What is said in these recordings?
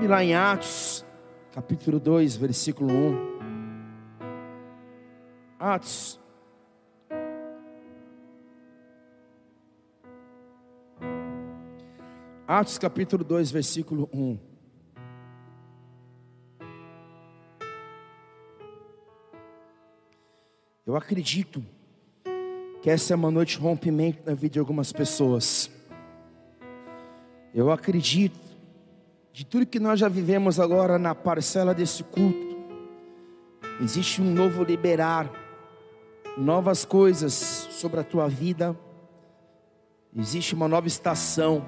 Oreb, lá em Atos, capítulo 2, versículo 1. Atos. Atos, capítulo 2, versículo 1. Eu acredito que essa é uma noite de rompimento na vida de algumas pessoas. Eu acredito, de tudo que nós já vivemos agora na parcela desse culto, existe um novo liberar, novas coisas sobre a tua vida, existe uma nova estação.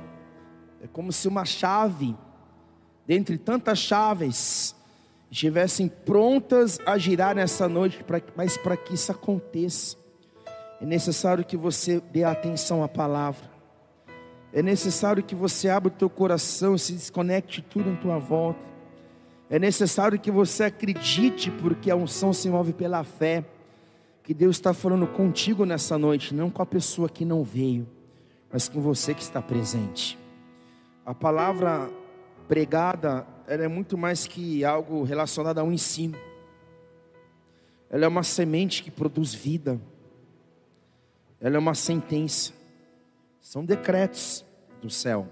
É como se uma chave, dentre tantas chaves, estivessem prontas a girar nessa noite, mas para que isso aconteça, é necessário que você dê atenção à palavra. É necessário que você abra o teu coração e se desconecte tudo em tua volta. É necessário que você acredite, porque a unção se move pela fé. Que Deus está falando contigo nessa noite, não com a pessoa que não veio, mas com você que está presente. A palavra pregada, ela é muito mais que algo relacionado a um ensino. Ela é uma semente que produz vida. Ela é uma sentença. São decretos do céu.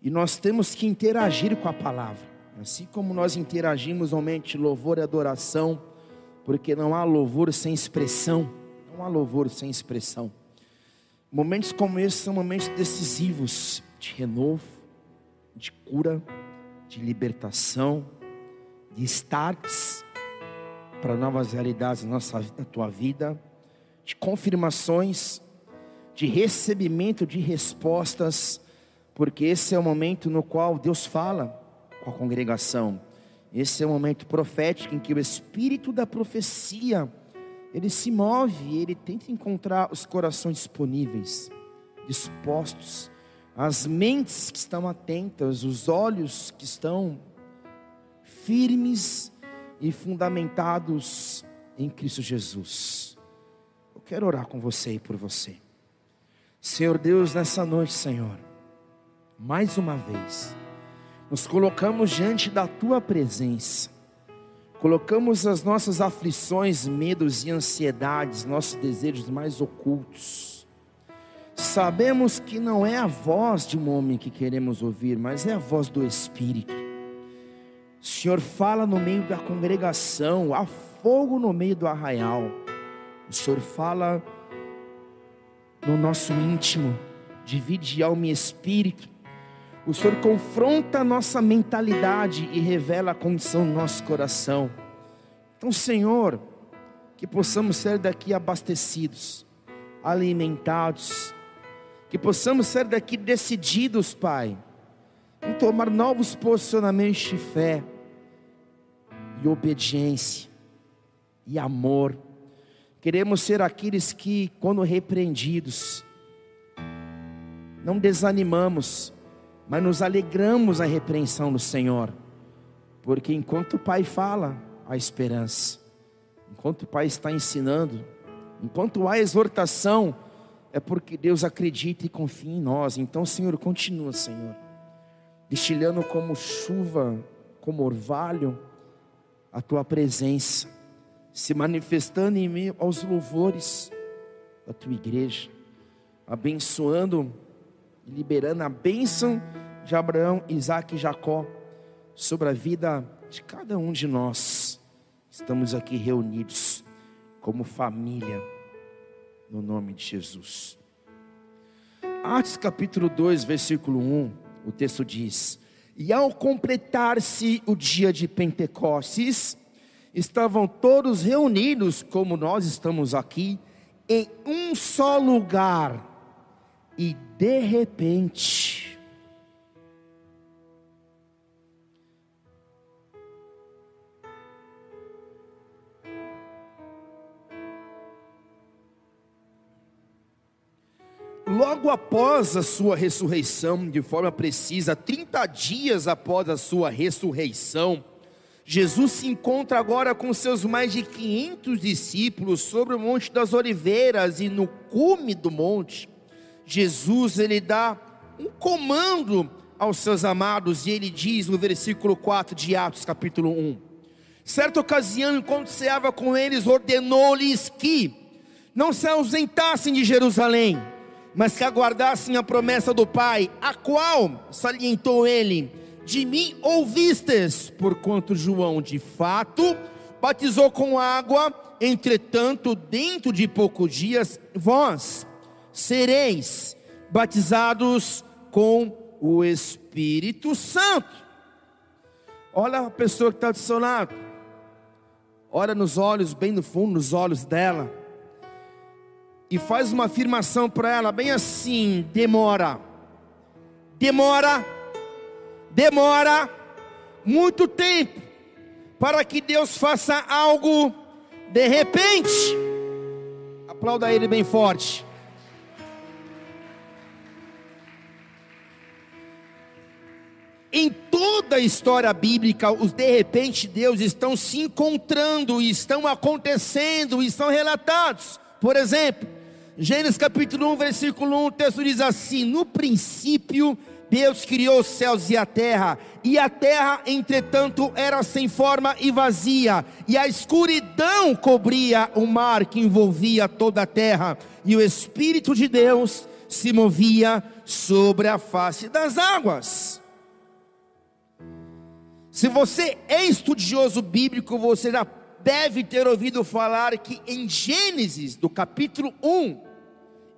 E nós temos que interagir com a palavra. Assim como nós interagimos somente louvor e adoração. Porque não há louvor sem expressão. Não há louvor sem expressão. Momentos como esse são momentos decisivos. De renovo. De cura. De libertação. De starts. Para novas realidades na tua vida. De confirmações. De recebimento de respostas, porque esse é o momento no qual Deus fala com a congregação. Esse é o momento profético em que o espírito da profecia, ele se move, ele tenta encontrar os corações disponíveis, dispostos, as mentes que estão atentas, os olhos que estão firmes e fundamentados em Cristo Jesus. Eu quero orar com você e por você. Senhor Deus, nessa noite, Senhor, mais uma vez, nos colocamos diante da Tua presença, colocamos as nossas aflições, medos e ansiedades, nossos desejos mais ocultos. Sabemos que não é a voz de um homem que queremos ouvir, mas é a voz do Espírito. Senhor, fala no meio da congregação, há fogo no meio do arraial. O Senhor fala no nosso íntimo, divide alma e espírito. O Senhor confronta a nossa mentalidade e revela a condição do nosso coração. Então, Senhor, que possamos ser daqui abastecidos, alimentados, que possamos ser daqui decididos, Pai, em tomar novos posicionamentos de fé, e obediência, e amor. Queremos ser aqueles que, quando repreendidos, não desanimamos, mas nos alegramos na repreensão do Senhor. Porque enquanto o Pai fala, há esperança. Enquanto o Pai está ensinando, enquanto há exortação, é porque Deus acredita e confia em nós. Então, Senhor, continua, Senhor, destilhando como chuva, como orvalho, a Tua presença, se manifestando em meio aos louvores da Tua igreja, abençoando e liberando a bênção de Abraão, Isaac e Jacó sobre a vida de cada um de nós. Estamos aqui reunidos como família, no nome de Jesus. Atos capítulo 2, versículo 1, o texto diz: e ao completar-se o dia de Pentecostes, estavam todos reunidos, como nós estamos aqui, em um só lugar. E de repente, logo após a sua ressurreição, de forma precisa, 30 dias após a sua ressurreição, Jesus se encontra agora com seus mais de 500 discípulos sobre o Monte das Oliveiras, e no cume do monte, Jesus ele dá um comando aos seus amados, e ele diz no versículo 4 de Atos capítulo 1, certa ocasião, enquanto ceava com eles, ordenou-lhes que não se ausentassem de Jerusalém, mas que aguardassem a promessa do Pai, a qual, salientou ele, de mim ouvistes, porquanto João de fato batizou com água, entretanto dentro de poucos dias vós sereis batizados com o Espírito Santo. Olha a pessoa que está do seu lado, olha nos olhos, bem no fundo, nos olhos dela, e faz uma afirmação para ela, bem assim: demora, demora, demora muito tempo para que Deus faça algo de repente. Aplauda ele bem forte. Em toda a história bíblica, os de repente Deus estão se encontrando, estão acontecendo, estão relatados. Por exemplo, Gênesis capítulo 1, versículo 1, o texto diz assim: no princípio Deus criou os céus e a terra entretanto era sem forma e vazia, e a escuridão cobria o mar que envolvia toda a terra, e o Espírito de Deus se movia sobre a face das águas. Se você é estudioso bíblico, você já deve ter ouvido falar que em Gênesis, do capítulo 1,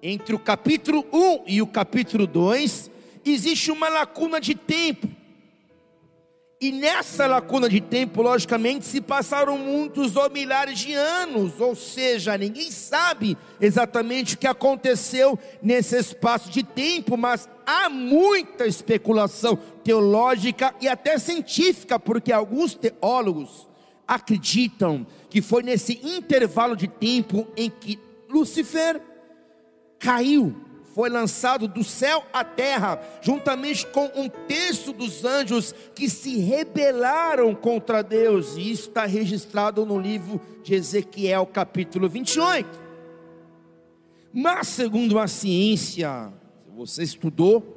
entre o capítulo 1 e o capítulo 2, existe uma lacuna de tempo, e nessa lacuna de tempo, logicamente, se passaram muitos ou milhares de anos, ou seja, ninguém sabe exatamente o que aconteceu nesse espaço de tempo, mas há muita especulação teológica e até científica, porque alguns teólogos acreditam que foi nesse intervalo de tempo em que Lúcifer caiu, foi lançado do céu à terra, juntamente com um terço dos anjos que se rebelaram contra Deus, e isso está registrado no livro de Ezequiel capítulo 28, mas segundo a ciência, você estudou,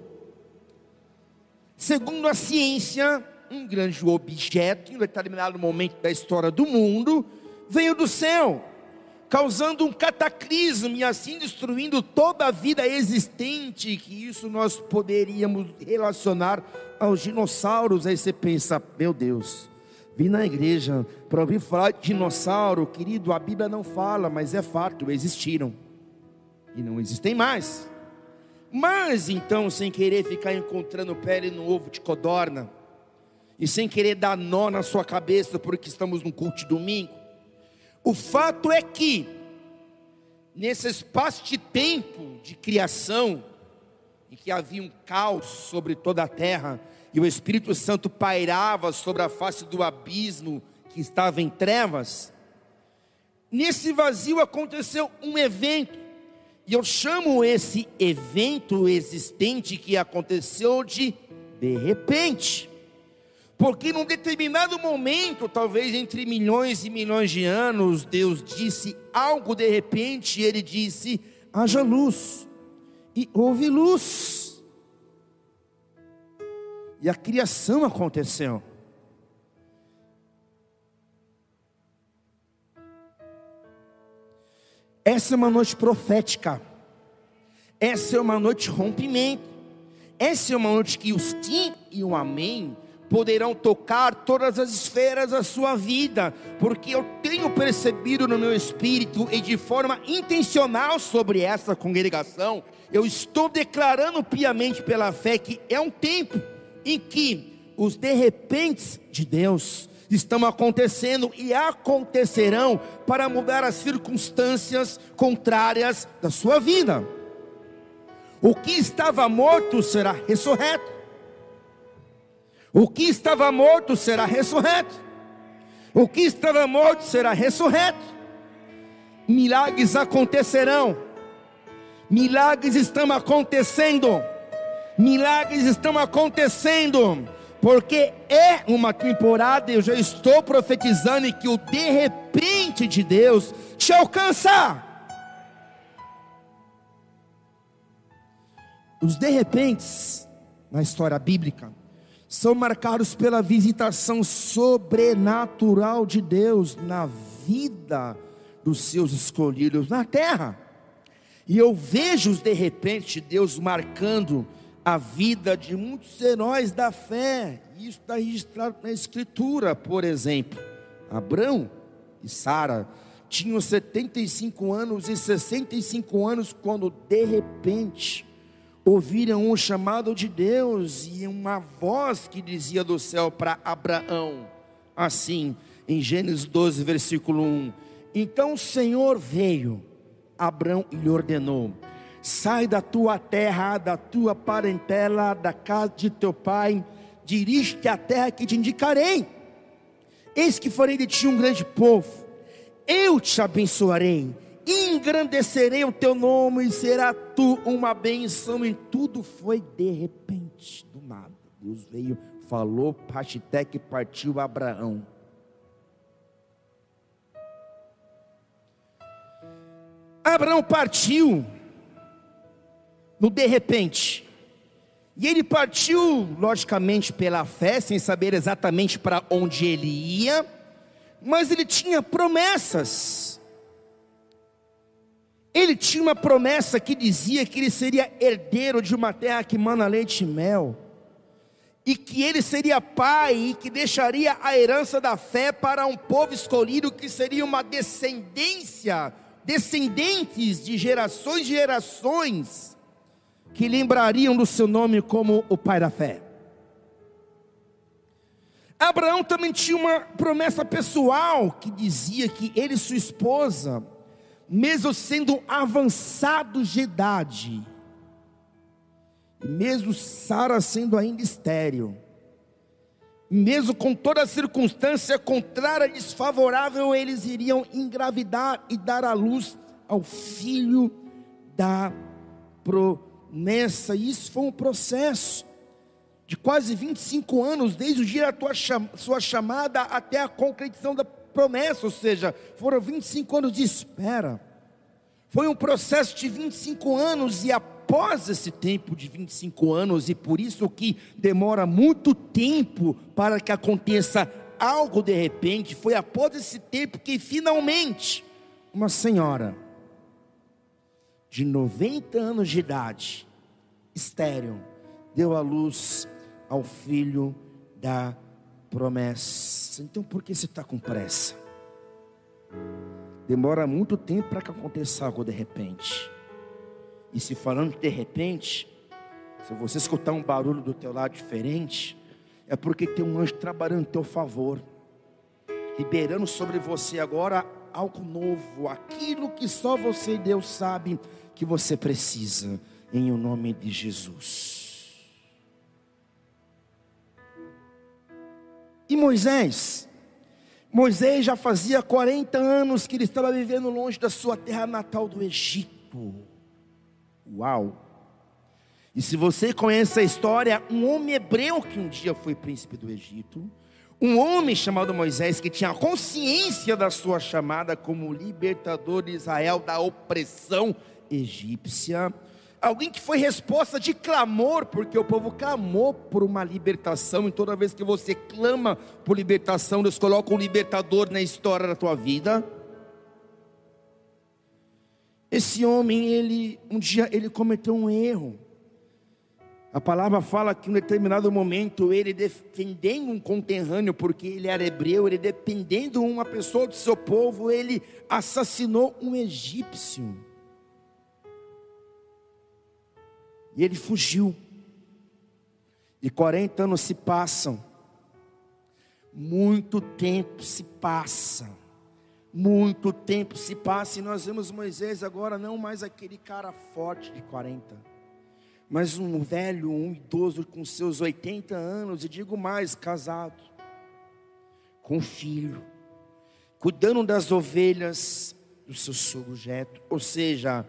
segundo a ciência, um grande objeto, em um determinado momento da história do mundo, veio do céu, causando um cataclismo e assim destruindo toda a vida existente, que isso nós poderíamos relacionar aos dinossauros. Aí você pensa, meu Deus, vim na igreja para ouvir falar de dinossauro. Querido, a Bíblia não fala, mas é fato, existiram e não existem mais. Mas então, sem querer ficar encontrando pele no ovo de codorna, e sem querer dar nó na sua cabeça, porque estamos num culto de domingo, o fato é que, nesse espaço de tempo de criação, em que havia um caos sobre toda a terra, e o Espírito Santo pairava sobre a face do abismo que estava em trevas, nesse vazio aconteceu um evento, e eu chamo esse evento existente que aconteceu de repente, porque num determinado momento, talvez entre milhões e milhões de anos, Deus disse algo de repente, ele disse: haja luz, e houve luz, e a criação aconteceu. Essa é uma noite profética, essa é uma noite de rompimento, essa é uma noite que o sim e o amém poderão tocar todas as esferas da sua vida, porque eu tenho percebido no meu espírito, e de forma intencional sobre essa congregação, eu estou declarando piamente pela fé, que é um tempo em que os de repente de Deus estão acontecendo e acontecerão para mudar as circunstâncias contrárias da sua vida. O que estava morto será ressurreto. O que estava morto será ressurreto. O que estava morto será ressurreto. Milagres acontecerão. Milagres estão acontecendo. Milagres estão acontecendo. Porque é uma temporada, eu já estou profetizando, e que o de repente de Deus te alcança. Os de repentes na história bíblica, são marcados pela visitação sobrenatural de Deus na vida dos seus escolhidos na terra. E eu vejo de repente Deus marcando a vida de muitos heróis da fé. Isso está registrado na Escritura. Por exemplo, Abraão e Sara tinham 75 anos e 65 anos quando de repente ouviram um chamado de Deus e uma voz que dizia do céu para Abraão, assim, em Gênesis 12, versículo 1. Então o Senhor veio, Abraão lhe ordenou: sai da tua terra, da tua parentela, da casa de teu pai, dirige-te à terra que te indicarei. Eis que farei de ti um grande povo, eu te abençoarei, engrandecerei o teu nome e será tu uma benção. E tudo foi de repente, do nada. Deus veio, falou, hashtag partiu Abraão. Abraão partiu no de repente, e ele partiu logicamente pela fé, sem saber exatamente para onde ele ia, mas ele tinha promessas. Ele tinha uma promessa que dizia que ele seria herdeiro de uma terra que mana leite e mel, e que ele seria pai, e que deixaria a herança da fé para um povo escolhido, que seria uma descendência, descendentes de gerações e gerações, que lembrariam do seu nome como o pai da fé. Abraão também tinha uma promessa pessoal, que dizia que ele e sua esposa, mesmo sendo avançados de idade, e mesmo Sara sendo ainda estéril, mesmo com toda a circunstância contrária e desfavorável, eles iriam engravidar e dar à luz ao filho da promessa. E isso foi um processo de quase 25 anos, desde o dia da sua chamada até a concretização da promessa, ou seja, foram 25 anos de espera, foi um processo de 25 anos, e após esse tempo de 25 anos, e por isso que demora muito tempo para que aconteça algo de repente, foi após esse tempo que finalmente uma senhora de 90 anos de idade, estéril, deu à luz ao filho da promessa. Então por que você está com pressa? Demora muito tempo para que aconteça algo de repente. E se falando de repente, se você escutar um barulho do teu lado diferente, é porque tem um anjo trabalhando em teu favor, liberando sobre você agora algo novo, aquilo que só você e Deus sabe que você precisa, em o nome de Jesus. E Moisés já fazia 40 anos que ele estava vivendo longe da sua terra natal do Egito. Uau! E se você conhece a história, um homem hebreu que um dia foi príncipe do Egito, um homem chamado Moisés que tinha consciência da sua chamada como libertador de Israel da opressão egípcia, alguém que foi resposta de clamor, porque o povo clamou por uma libertação, e toda vez que você clama por libertação, Deus coloca um libertador na história da tua vida. Esse homem, um dia ele cometeu um erro. A palavra fala que em um determinado momento, ele defendendo um conterrâneo, porque ele era hebreu, ele defendendo uma pessoa do seu povo, ele assassinou um egípcio. E ele fugiu. E 40 anos se passam. Muito tempo se passa. Muito tempo se passa. E nós vemos Moisés agora não mais aquele cara forte de 40. Mas um velho, um idoso com seus 80 anos. E digo mais, casado. Com filho. Cuidando das ovelhas do seu sogro Jetro. Ou seja,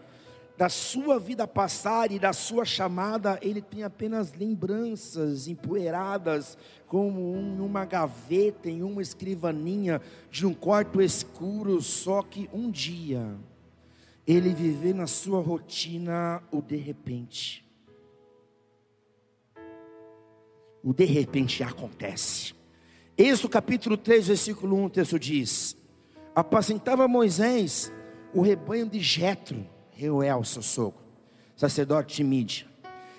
da sua vida passada e da sua chamada, ele tem apenas lembranças empoeiradas, como em uma gaveta, em uma escrivaninha, de um quarto escuro. Só que um dia, ele viveu na sua rotina o de repente. o de repente acontece. Êxodo capítulo 3, versículo 1, o texto diz: apacentava Moisés o rebanho de Jetro, Reuel, seu sogro, sacerdote de Mídia.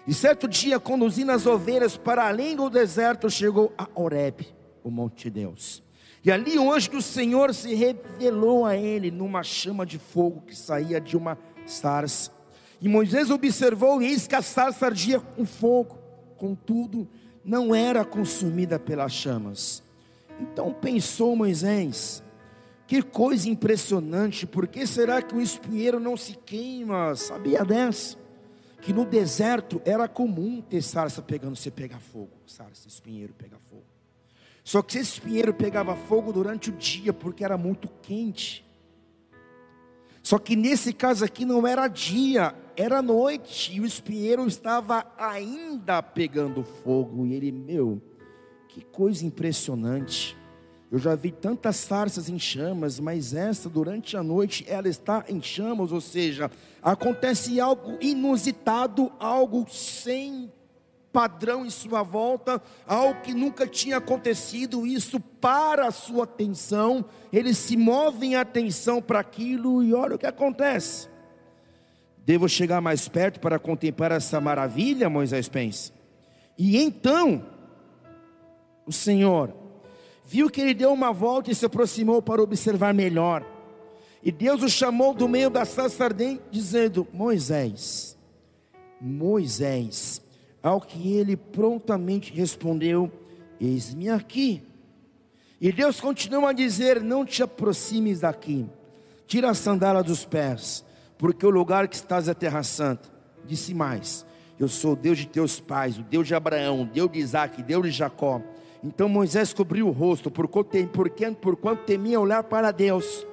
E certo dia, conduzindo as ovelhas para além do deserto, chegou a Oreb, o monte de Deus. E ali o anjo do Senhor se revelou a ele numa chama de fogo que saía de uma sarça. E Moisés observou, e eis que a sarça ardia com fogo, contudo não era consumida pelas chamas. Então pensou Moisés: que coisa impressionante, por que será que o espinheiro não se queima? Sabia dessa? Que no deserto era comum ter sarça pegando, se pegar fogo. Sarça, espinheiro pega fogo. Só que esse espinheiro pegava fogo durante o dia, porque era muito quente. Só que nesse caso aqui não era dia, era noite. E o espinheiro estava ainda pegando fogo. E ele, que coisa impressionante. Eu já vi tantas sarças em chamas, mas essa durante a noite ela está em chamas, ou seja, acontece algo inusitado, algo sem padrão em sua volta, algo que nunca tinha acontecido. Isso para a sua atenção, eles se movem a atenção para aquilo e olha o que acontece. Devo chegar mais perto para contemplar essa maravilha, Moisés pensa. E então o Senhor viu que ele deu uma volta e se aproximou para observar melhor. E Deus o chamou do meio da sarça ardente, dizendo: Moisés, Moisés. Ao que ele prontamente respondeu: eis-me aqui. E Deus continua a dizer: não te aproximes daqui. Tira a sandália dos pés, porque o lugar que estás é terra santa. Disse mais: eu sou o Deus de teus pais, o Deus de Abraão, o Deus de Isaac, o Deus de Jacó. Então Moisés cobriu o rosto, porquanto temia olhar para Deus.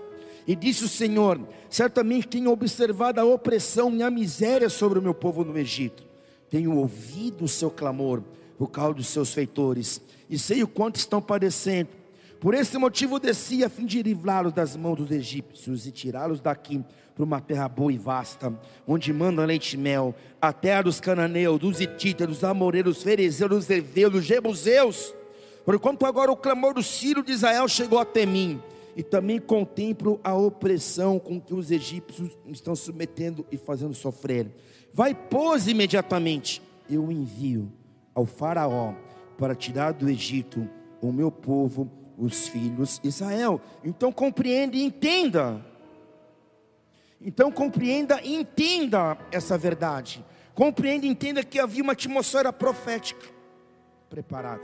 E disse o Senhor: certamente tenho observado a opressão e a miséria sobre o meu povo no Egito. Tenho ouvido o seu clamor por causa dos seus feitores, e sei o quanto estão padecendo. Por esse motivo desci a fim de livrá-los das mãos dos egípcios e tirá-los daqui para uma terra boa e vasta, onde manda leite e mel, a terra dos cananeus, dos hititeus, dos amoreiros, ferezeus, dos heveus, dos jebuseus. Porquanto agora o clamor do Ciro de Israel chegou até mim, e também contemplo a opressão com que os egípcios estão submetendo e fazendo sofrer. Vai, pois, imediatamente, eu envio ao Faraó para tirar do Egito o meu povo, os filhos de Israel. Então compreenda e entenda. Então compreenda e entenda essa verdade. Compreenda e entenda que havia uma atmosfera profética preparada.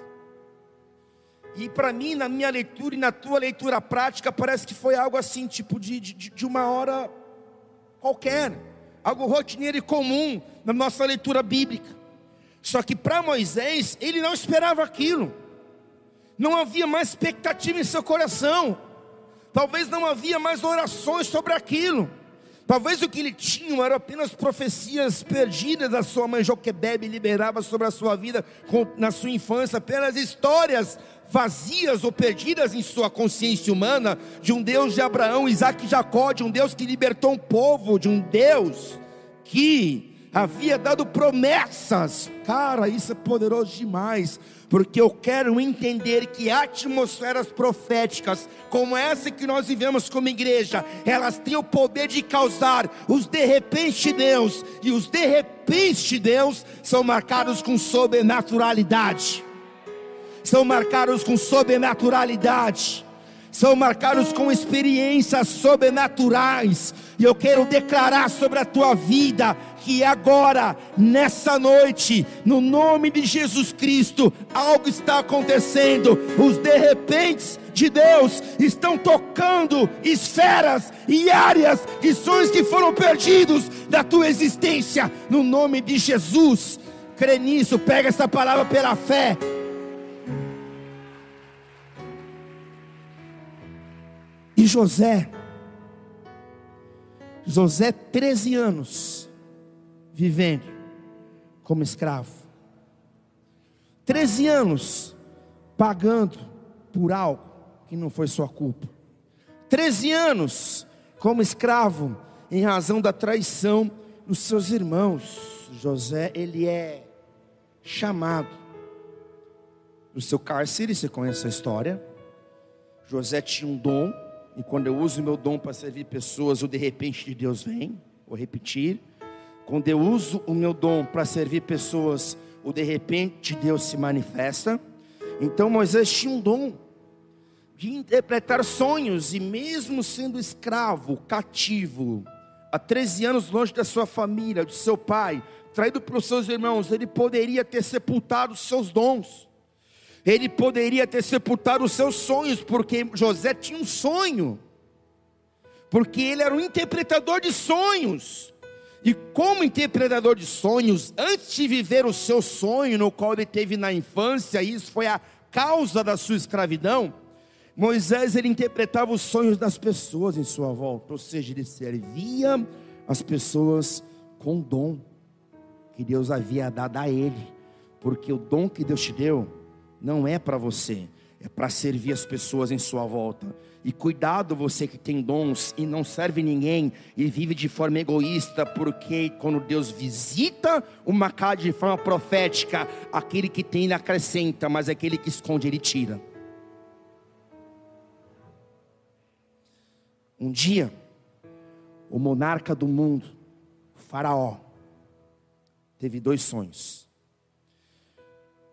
E para mim, na minha leitura e na tua leitura prática, parece que foi algo assim, tipo de uma hora qualquer. Algo rotineiro e comum na nossa leitura bíblica. Só que para Moisés, ele não esperava aquilo. Não havia mais expectativa em seu coração. Talvez não havia mais orações sobre aquilo. Talvez o que ele tinha eram apenas profecias perdidas da sua mãe Joquebebe liberava sobre a sua vida na sua infância, pelas histórias vazias ou perdidas em sua consciência humana, de um Deus de Abraão, Isaac e Jacó, de um Deus que libertou um povo, de um Deus que havia dado promessas. Cara, isso é poderoso demais, porque eu quero entender que atmosferas proféticas, como essa que nós vivemos como igreja, elas têm o poder de causar os de repente de Deus, e os de repente de Deus são marcados com sobrenaturalidade, são marcados com sobrenaturalidade, são marcados com experiências sobrenaturais. E eu quero declarar sobre a tua vida que agora, nessa noite, no nome de Jesus Cristo, algo está acontecendo. Os de repente de Deus estão tocando esferas e áreas e sonhos que foram perdidos da tua existência, no nome de Jesus. Crê nisso, pega essa palavra pela fé. E José 13 anos, vivendo como escravo, 13 anos, pagando por algo que não foi sua culpa, 13 anos, como escravo, em razão da traição dos seus irmãos. José, ele é chamado no seu cárcere, você conhece a história. José tinha um dom, e quando eu uso o meu dom para servir pessoas, o de repente de Deus vem. Vou repetir: quando eu uso o meu dom para servir pessoas, o de repente de Deus se manifesta. Então Moisés tinha um dom de interpretar sonhos, e mesmo sendo escravo, cativo, há 13 anos longe da sua família, do seu pai, traído pelos seus irmãos, ele poderia ter sepultado os seus dons, ele poderia ter sepultado os seus sonhos, porque José tinha um sonho, porque ele era um interpretador de sonhos. E como interpretador de sonhos, antes de viver o seu sonho, no qual ele teve na infância, e isso foi a causa da sua escravidão, Moisés, ele interpretava os sonhos das pessoas em sua volta, ou seja, ele servia as pessoas com o dom que Deus havia dado a ele, porque o dom que Deus te deu não é para você, é para servir as pessoas em sua volta. E cuidado você que tem dons e não serve ninguém e vive de forma egoísta, porque quando Deus visita uma casa de forma profética, aquele que tem ele acrescenta, mas aquele que esconde ele tira. Um dia, o monarca do mundo, Faraó, teve 2 sonhos: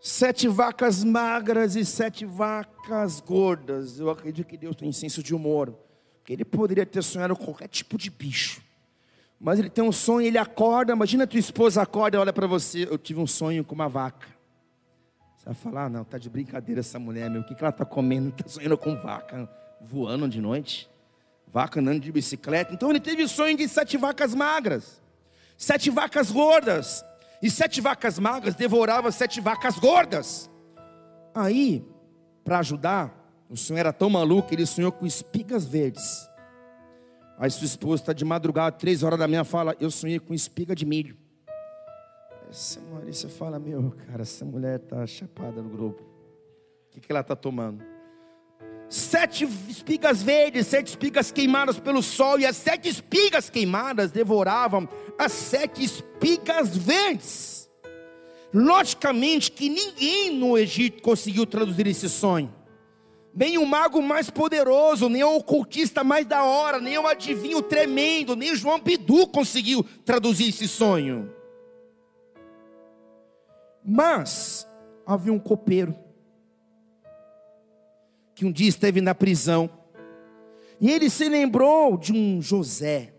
7 vacas magras e 7 vacas gordas. Eu acredito que Deus tem senso de humor, porque ele poderia ter sonhado com qualquer tipo de bicho, mas ele tem um sonho, ele acorda. Imagina a tua esposa acorda e olha para você: eu tive um sonho com uma vaca. Você vai falar: ah, não, tá de brincadeira essa mulher, meu, o que ela tá comendo? Tá sonhando com vaca, voando de noite, vaca andando de bicicleta. Então ele teve o sonho de 7 vacas magras, 7 vacas gordas. E 7 vacas magras devoravam 7 vacas gordas. Aí, para ajudar, o senhor era tão maluco, ele sonhou com espigas verdes. Aí sua esposa está de madrugada, 3 horas da manhã, fala: eu sonhei com espiga de milho. Essa mulher, você fala: meu, cara, essa mulher está chapada no grupo. O que ela está tomando? 7 espigas verdes, 7 espigas queimadas pelo sol, e as 7 espigas queimadas devoravam as 7 espigas verdes. Logicamente que ninguém no Egito conseguiu traduzir esse sonho, nem o mago mais poderoso, nem o ocultista mais da hora, nem o adivinho tremendo, nem o João Bidu conseguiu traduzir esse sonho. Mas havia um copeiro que um dia esteve na prisão, e ele se lembrou de um José,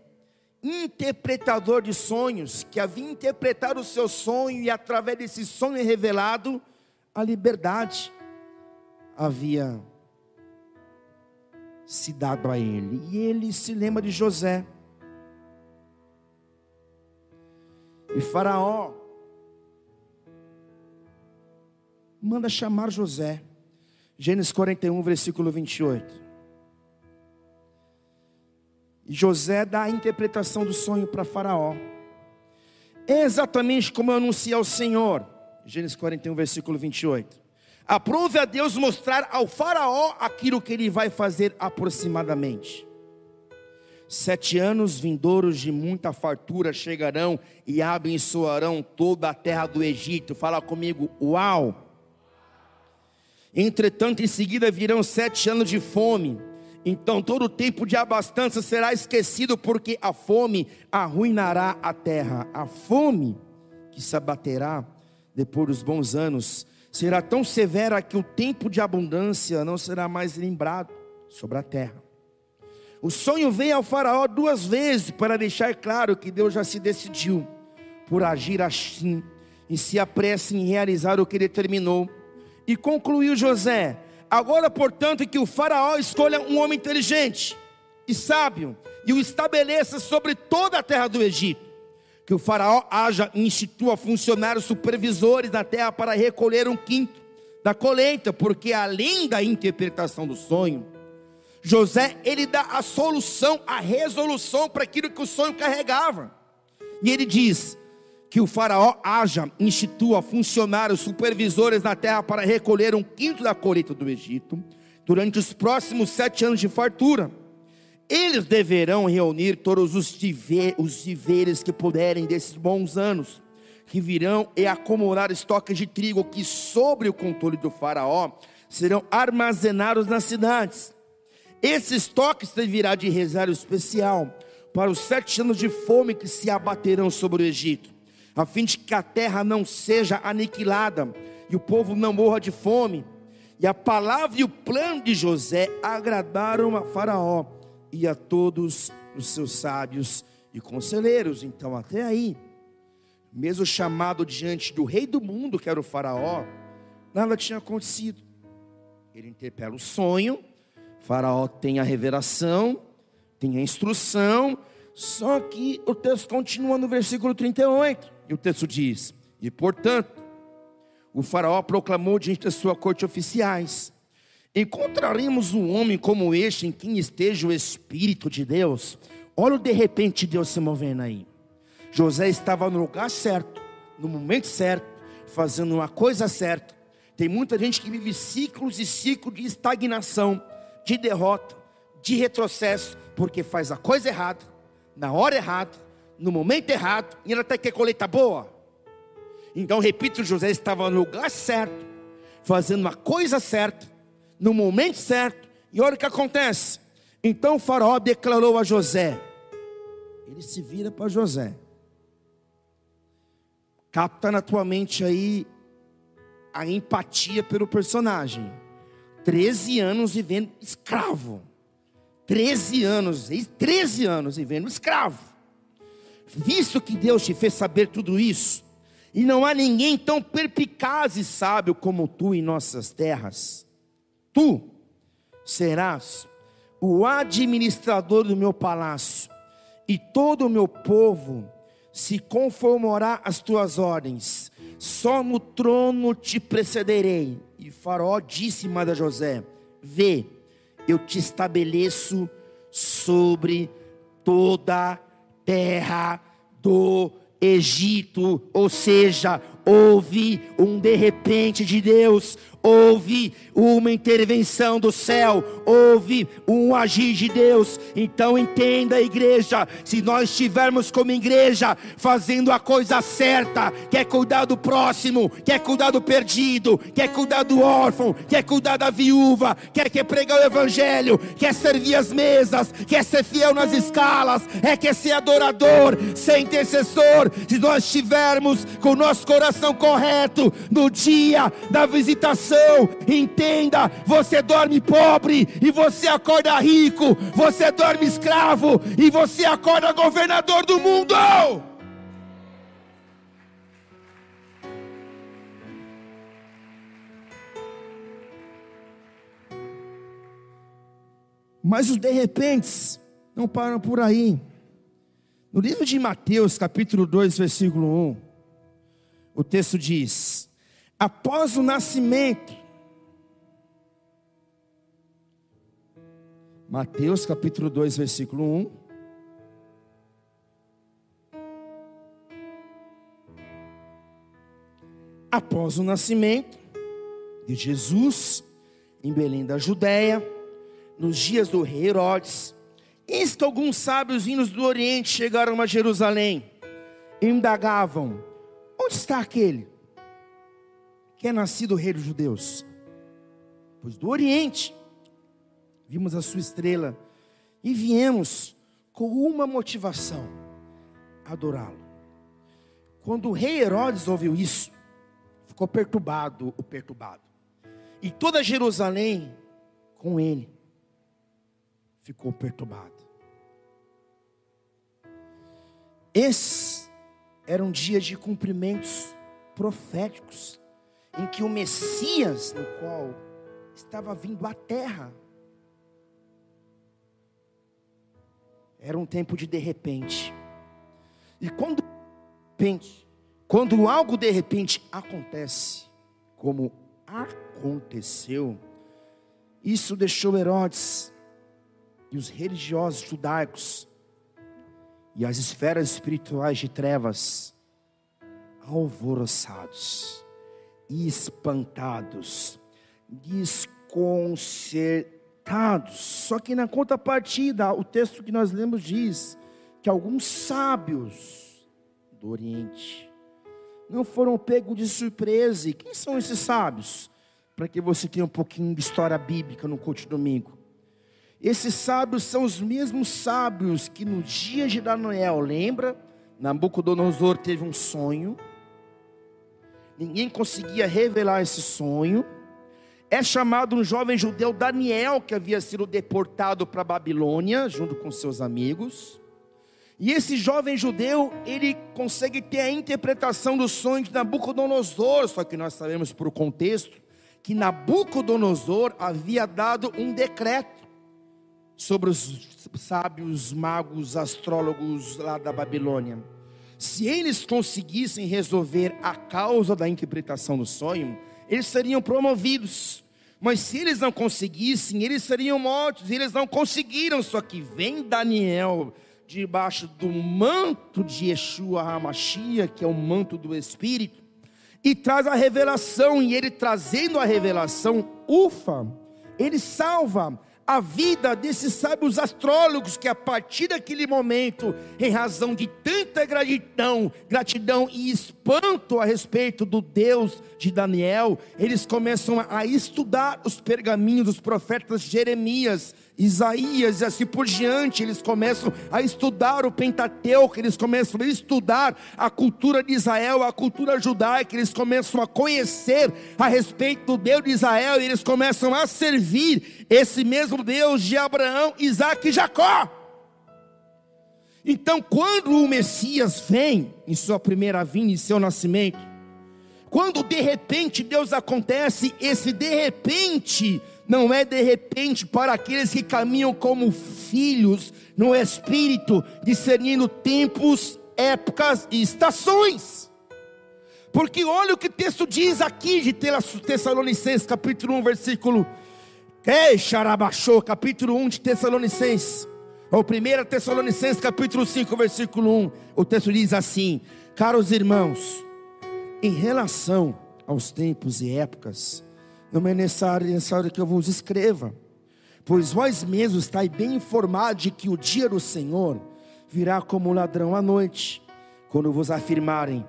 interpretador de sonhos, que havia interpretado o seu sonho, e através desse sonho revelado, a liberdade havia se dado a ele. E ele se lembra de José. E Faraó manda chamar José. Gênesis 41, versículo 28. E José dá a interpretação do sonho para Faraó. É exatamente como eu anunciei ao Senhor. Gênesis 41, versículo 28. Aprove a Deus mostrar ao Faraó aquilo que ele vai fazer aproximadamente. 7 anos vindouros de muita fartura chegarão e abençoarão toda a terra do Egito. Fala comigo: uau! Entretanto, em seguida virão 7 anos de fome. Então todo o tempo de abastança será esquecido, porque a fome arruinará a terra. A fome que se abaterá depois dos bons anos será tão severa que o tempo de abundância não será mais lembrado sobre a terra. O sonho veio ao Faraó 2 vezes para deixar claro que Deus já se decidiu por agir assim, e se apressa em realizar o que determinou. E concluiu José: agora, portanto, que o Faraó escolha um homem inteligente e sábio, e o estabeleça sobre toda a terra do Egito. Que o Faraó haja e institua funcionários supervisores na terra para recolher 1/5 da colheita, porque além da interpretação do sonho, José, ele dá a solução, a resolução para aquilo que o sonho carregava. E ele diz: que o Faraó haja, institua funcionários, supervisores na terra para recolher 1/5 da colheita do Egito, durante os próximos 7 anos de fartura. Eles deverão reunir todos os víveres que puderem desses bons anos, que virão e acumular estoques de trigo, que sobre o controle do faraó serão armazenados nas cidades. Esse estoque servirá de reserva especial para os 7 anos de fome que se abaterão sobre o Egito, a fim de que a terra não seja aniquilada e o povo não morra de fome. E a palavra e o plano de José agradaram a Faraó e a todos os seus sábios e conselheiros. Então até aí, mesmo chamado diante do rei do mundo, que era o Faraó, nada tinha acontecido. Ele interpela o sonho, Faraó tem a revelação, tem a instrução, só que o texto continua no versículo 38, e o texto diz: e portanto, o faraó proclamou diante da sua corte oficiais: encontraremos um homem como este, em quem esteja o Espírito de Deus. Olha o de repente Deus se movendo aí. José estava no lugar certo, no momento certo, fazendo uma coisa certa. Tem muita gente que vive ciclos e ciclos de estagnação, de derrota, de retrocesso, porque faz a coisa errada, na hora errada, no momento errado, e ela até quer colheita boa. Então, repito, José estava no lugar certo, fazendo a coisa certa, no momento certo, e olha o que acontece. Então o faraó declarou a José. Ele se vira para José. Capta na tua mente aí a empatia pelo personagem. 13 anos vivendo escravo. 13 anos vivendo escravo. Visto que Deus te fez saber tudo isso, e não há ninguém tão perpicaz e sábio como tu em nossas terras, tu serás o administrador do meu palácio, e todo o meu povo se conformará às tuas ordens. Só no trono te precederei. E Faraó disse mais a José: vê, eu te estabeleço sobre toda a terra do Egito. Ou seja, houve um de repente de Deus, houve uma intervenção do céu, houve um agir de Deus. Então entenda, igreja, se nós estivermos como igreja fazendo a coisa certa, quer cuidar do próximo, quer cuidar do perdido, quer cuidar do órfão, quer cuidar da viúva, quer pregar o evangelho, quer servir as mesas, quer ser fiel nas escalas, quer ser adorador, ser intercessor, se nós estivermos com o nosso coração correto no dia da visitação, entenda, você dorme pobre e você acorda rico, você dorme escravo e você acorda governador do mundo. Mas os de repente não param por aí. No livro de Mateus, capítulo 2, versículo 1, o texto diz: após o nascimento, Mateus capítulo 2, versículo 1, após o nascimento de Jesus, em Belém da Judéia, nos dias do rei Herodes, eis que alguns sábios vindos do Oriente chegaram a Jerusalém, e indagavam: onde está aquele que é nascido rei dos judeus? Pois do Oriente vimos a sua estrela e viemos com uma motivação: adorá-lo. Quando o rei Herodes ouviu isso, ficou perturbado, e toda Jerusalém com ele ficou perturbado. Esse era um dia de cumprimentos proféticos, em que o Messias, no qual estava vindo à terra, era um tempo de repente. E quando algo de repente acontece, como aconteceu, isso deixou Herodes e os religiosos judaicos e as esferas espirituais de trevas alvoroçados, espantados, desconcertados. Só que na contrapartida, o texto que nós lemos diz que alguns sábios do Oriente não foram pegos de surpresa. E quem são esses sábios? Para que você tenha um pouquinho de história bíblica no culto de domingo. Esses sábios são os mesmos sábios que no dia de Daniel, lembra? Nabucodonosor teve um sonho. Ninguém conseguia revelar esse sonho. É chamado um jovem judeu Daniel, que havia sido deportado para a Babilônia, junto com seus amigos. E esse jovem judeu, ele consegue ter a interpretação do sonho de Nabucodonosor. Só que nós sabemos por contexto, que Nabucodonosor havia dado um decreto sobre os sábios, magos, astrólogos lá da Babilônia. Se eles conseguissem resolver a causa da interpretação do sonho, eles seriam promovidos. Mas se eles não conseguissem, eles seriam mortos. Eles não conseguiram. Só que vem Daniel, debaixo do manto de Yeshua HaMashiach, que é o manto do Espírito, e traz a revelação. E ele trazendo a revelação, ele salva a vida desses sábios astrólogos, que a partir daquele momento, em razão de tanta gratidão e espanto a respeito do Deus de Daniel, eles começam a estudar os pergaminhos dos profetas Jeremias, Isaías e assim por diante. Eles começam a estudar o Pentateuco, eles começam a estudar a cultura de Israel, a cultura judaica, eles começam a conhecer a respeito do Deus de Israel, e eles começam a servir esse mesmo Deus de Abraão, Isaac e Jacó. Então, quando o Messias vem, em sua primeira vinda, em seu nascimento, quando de repente Deus acontece, esse de repente não é de repente para aqueles que caminham como filhos no Espírito, discernindo tempos, épocas e estações. Porque olha o que o texto diz aqui de Tessalonicenses, capítulo 1, versículo... capítulo 1 de Tessalonicenses. Ou 1 Tessalonicenses, capítulo 5, versículo 1. O texto diz assim: caros irmãos, em relação aos tempos e épocas, não é necessário que eu vos escreva, pois vós mesmos estáis bem informados de que o dia do Senhor virá como ladrão à noite, quando vos afirmarem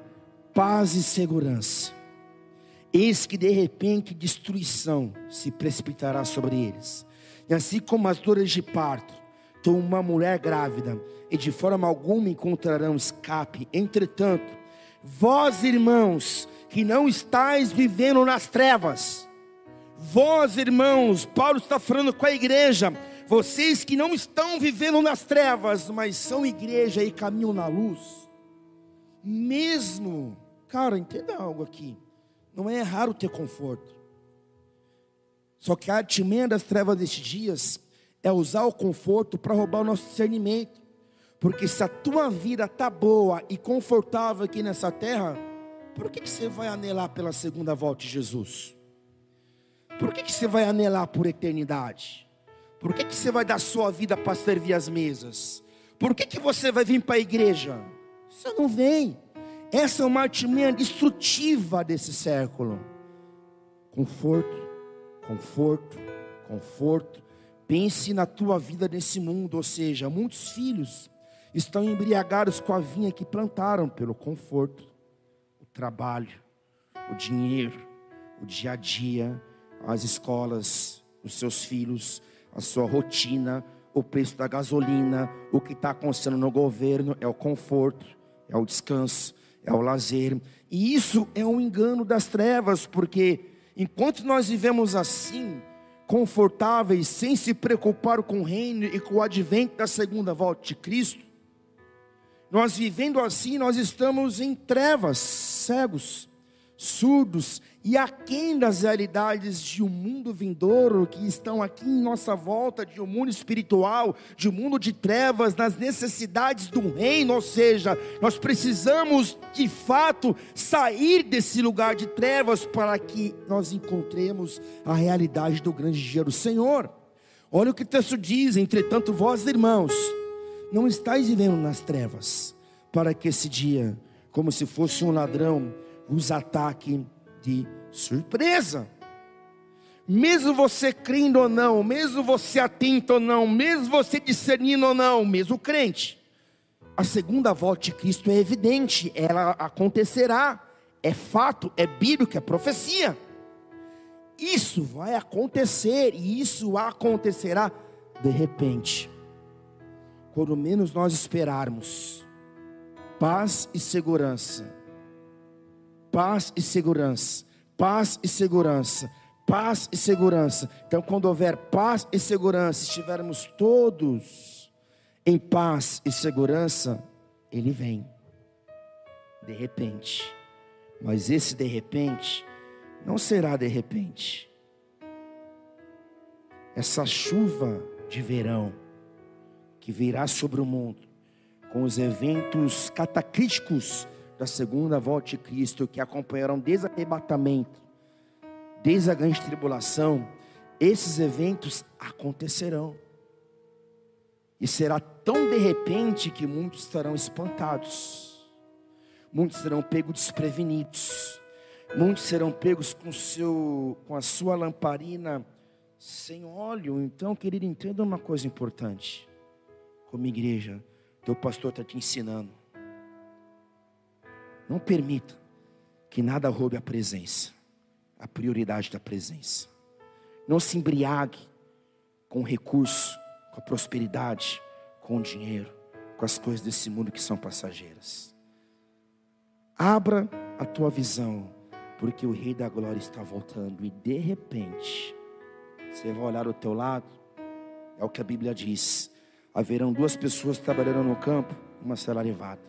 paz e segurança. Eis que de repente destruição se precipitará sobre eles, e assim como as dores de parto tomam uma mulher grávida, e de forma alguma encontrarão escape. Entretanto, vós irmãos, que não estáis vivendo nas trevas... Vós irmãos, Paulo está falando com a igreja, vocês que não estão vivendo nas trevas, mas são igreja e caminham na luz. Mesmo, cara, entenda algo aqui, não é raro ter conforto, só que a artimanha das trevas destes dias é usar o conforto para roubar o nosso discernimento. Porque se a tua vida está boa e confortável aqui nessa terra, por que você vai anelar pela segunda volta de Jesus? Por que você vai anelar por eternidade? Por que você vai dar sua vida para servir as mesas? Por que você vai vir para a igreja? Você não vem. Essa é uma artimanha destrutiva desse século. Conforto. Pense na tua vida nesse mundo. Ou seja, muitos filhos estão embriagados com a vinha que plantaram pelo conforto, o trabalho, o dinheiro, o dia a dia, as escolas, os seus filhos, a sua rotina, o preço da gasolina, o que está acontecendo no governo. É o conforto, é o descanso, é o lazer. E isso é um engano das trevas, porque enquanto nós vivemos assim, confortáveis, sem se preocupar com o reino e com o advento da segunda volta de Cristo, nós vivendo assim, nós estamos em trevas, cegos, surdos e aquém das realidades de um mundo vindouro, que estão aqui em nossa volta, de um mundo espiritual, de um mundo de trevas, nas necessidades do reino. Ou seja, nós precisamos de fato sair desse lugar de trevas, para que nós encontremos a realidade do grande dia do Senhor. Olha o que o texto diz: entretanto vós irmãos, não estáis vivendo nas trevas, para que esse dia, como se fosse um ladrão, os ataque de surpresa. Mesmo você crendo ou não, mesmo você atento ou não, mesmo você discernindo ou não, mesmo crente, a segunda volta de Cristo é evidente, ela acontecerá, é fato, é bíblico, é profecia. Isso vai acontecer e isso acontecerá de repente, quando menos nós esperarmos. Paz e segurança, paz e segurança, paz e segurança, paz e segurança. Então, quando houver paz e segurança, estivermos todos em paz e segurança, Ele vem, de repente. Mas esse de repente não será de repente. Essa chuva de verão que virá sobre o mundo, com os eventos cataclísticos da segunda volta de Cristo, que acompanharão desde o arrebatamento, desde a grande tribulação, esses eventos acontecerão. E será tão de repente que muitos estarão espantados, muitos serão pegos desprevenidos, muitos serão pegos com a sua lamparina sem óleo. Então, querido, entenda uma coisa importante. Como igreja, teu pastor está te ensinando. Não permita que nada roube a presença, a prioridade da presença. Não se embriague com o recurso, com a prosperidade, com o dinheiro, com as coisas desse mundo que são passageiras. Abra a tua visão, porque o Rei da Glória está voltando. E de repente, você vai olhar ao teu lado. É o que a Bíblia diz: haverão duas pessoas trabalhando no campo, uma será levada.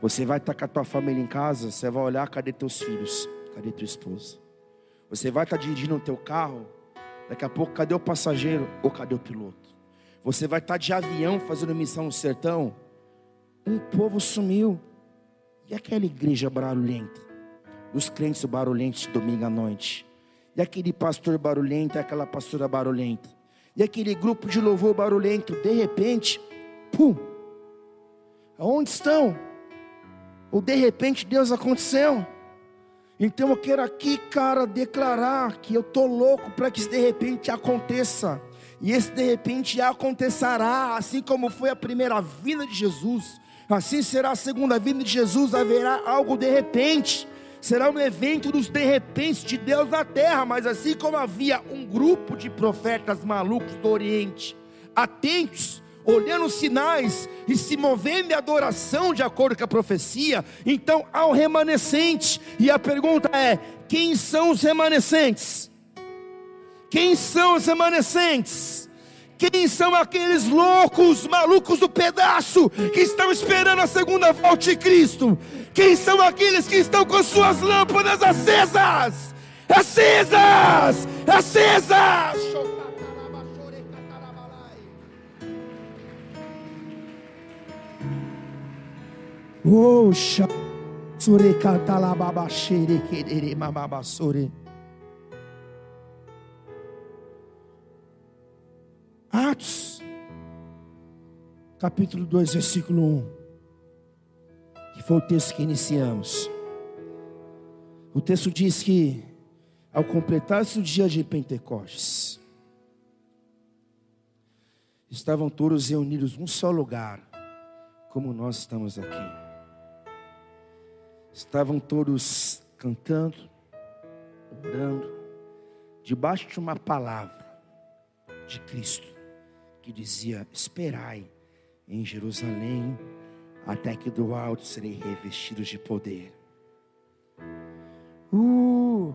Você vai estar com a tua família em casa, você vai olhar, cadê teus filhos? Cadê tua esposa? Você vai estar dirigindo o teu carro, daqui a pouco, cadê o passageiro ou cadê o piloto? Você vai estar de avião fazendo missão no sertão. Um povo sumiu. E aquela igreja barulhenta? Os crentes barulhentos de domingo à noite? E aquele pastor barulhento, aquela pastora barulhenta? E aquele grupo de louvor barulhento? De repente, pum! Aonde estão? Ou de repente Deus aconteceu. Então eu quero aqui, cara, declarar que eu estou louco para que isso de repente aconteça. E esse de repente acontecerá, assim como foi a primeira vinda de Jesus, assim será a segunda vinda de Jesus. Haverá algo de repente. Será um evento dos de repente de Deus na terra. Mas assim como havia um grupo de profetas malucos do Oriente, atentos, olhando sinais e se movendo em adoração de acordo com a profecia, então há um remanescente. E a pergunta é: quem são os remanescentes? Quem são os remanescentes? Quem são aqueles loucos, malucos do pedaço, que estão esperando a segunda volta de Cristo? Quem são aqueles que estão com suas lâmpadas acesas? Acesas! Acesas! Oxa! Atos, capítulo 2, versículo 1, que foi o texto que iniciamos. O texto diz que, ao completar-se o dia de Pentecostes, estavam todos reunidos num só lugar, como nós estamos aqui. Estavam todos cantando, orando, debaixo de uma palavra de Cristo, que dizia: esperai em Jerusalém, até que do alto serei revestidos de poder. E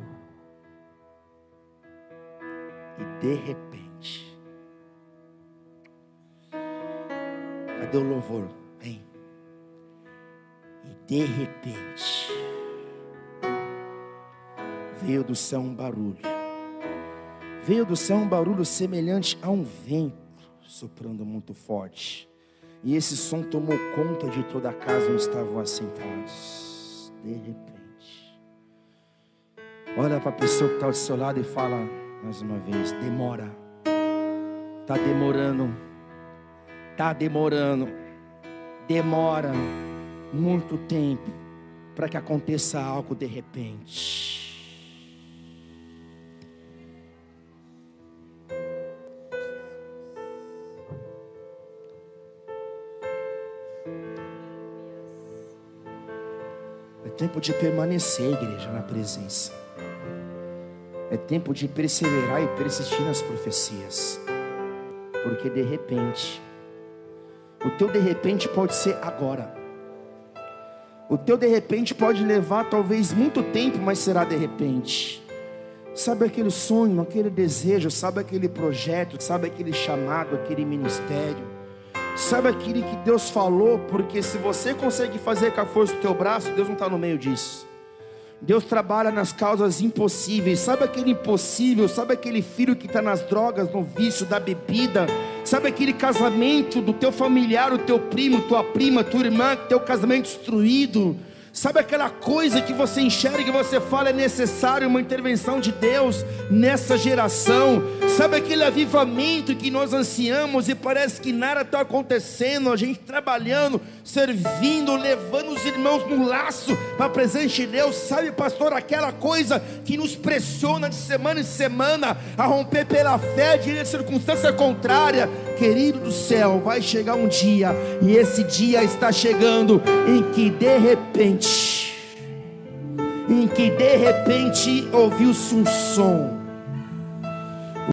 de repente, cadê o louvor? Vem. E de repente, veio do céu um barulho. Veio do céu um barulho semelhante a um vento soprando muito forte. E esse som tomou conta de toda a casa onde estavam assentados. De repente. Olha para a pessoa que está ao seu lado e fala mais uma vez: demora. Está demorando. Está demorando. Demora muito tempo para que aconteça algo de repente. tempo de permanecer, igreja, na presença. É tempo de perseverar e persistir nas profecias. Porque de repente, o teu de repente pode ser agora. O teu de repente pode levar talvez muito tempo, mas será de repente. Sabe aquele sonho, aquele desejo, sabe aquele projeto, sabe aquele chamado, aquele ministério, sabe aquele que Deus falou? Porque se você consegue fazer com a força do teu braço, Deus não está no meio disso. Deus trabalha nas causas impossíveis. Sabe aquele impossível? Sabe aquele filho que está nas drogas, no vício, da bebida? Sabe aquele casamento do teu familiar, o teu primo, tua prima, tua irmã, teu casamento destruído? Sabe aquela coisa que você enxerga e você fala, é necessário uma intervenção de Deus nessa geração? Sabe aquele avivamento que nós ansiamos e parece que nada está acontecendo? A gente trabalhando, servindo, levando os irmãos no laço para a presença de Deus. Sabe, pastor, aquela coisa que nos pressiona de semana em semana a romper pela fé diante da circunstância contrária? Querido do céu, vai chegar um dia, e esse dia está chegando, em que de repente ouviu-se um som,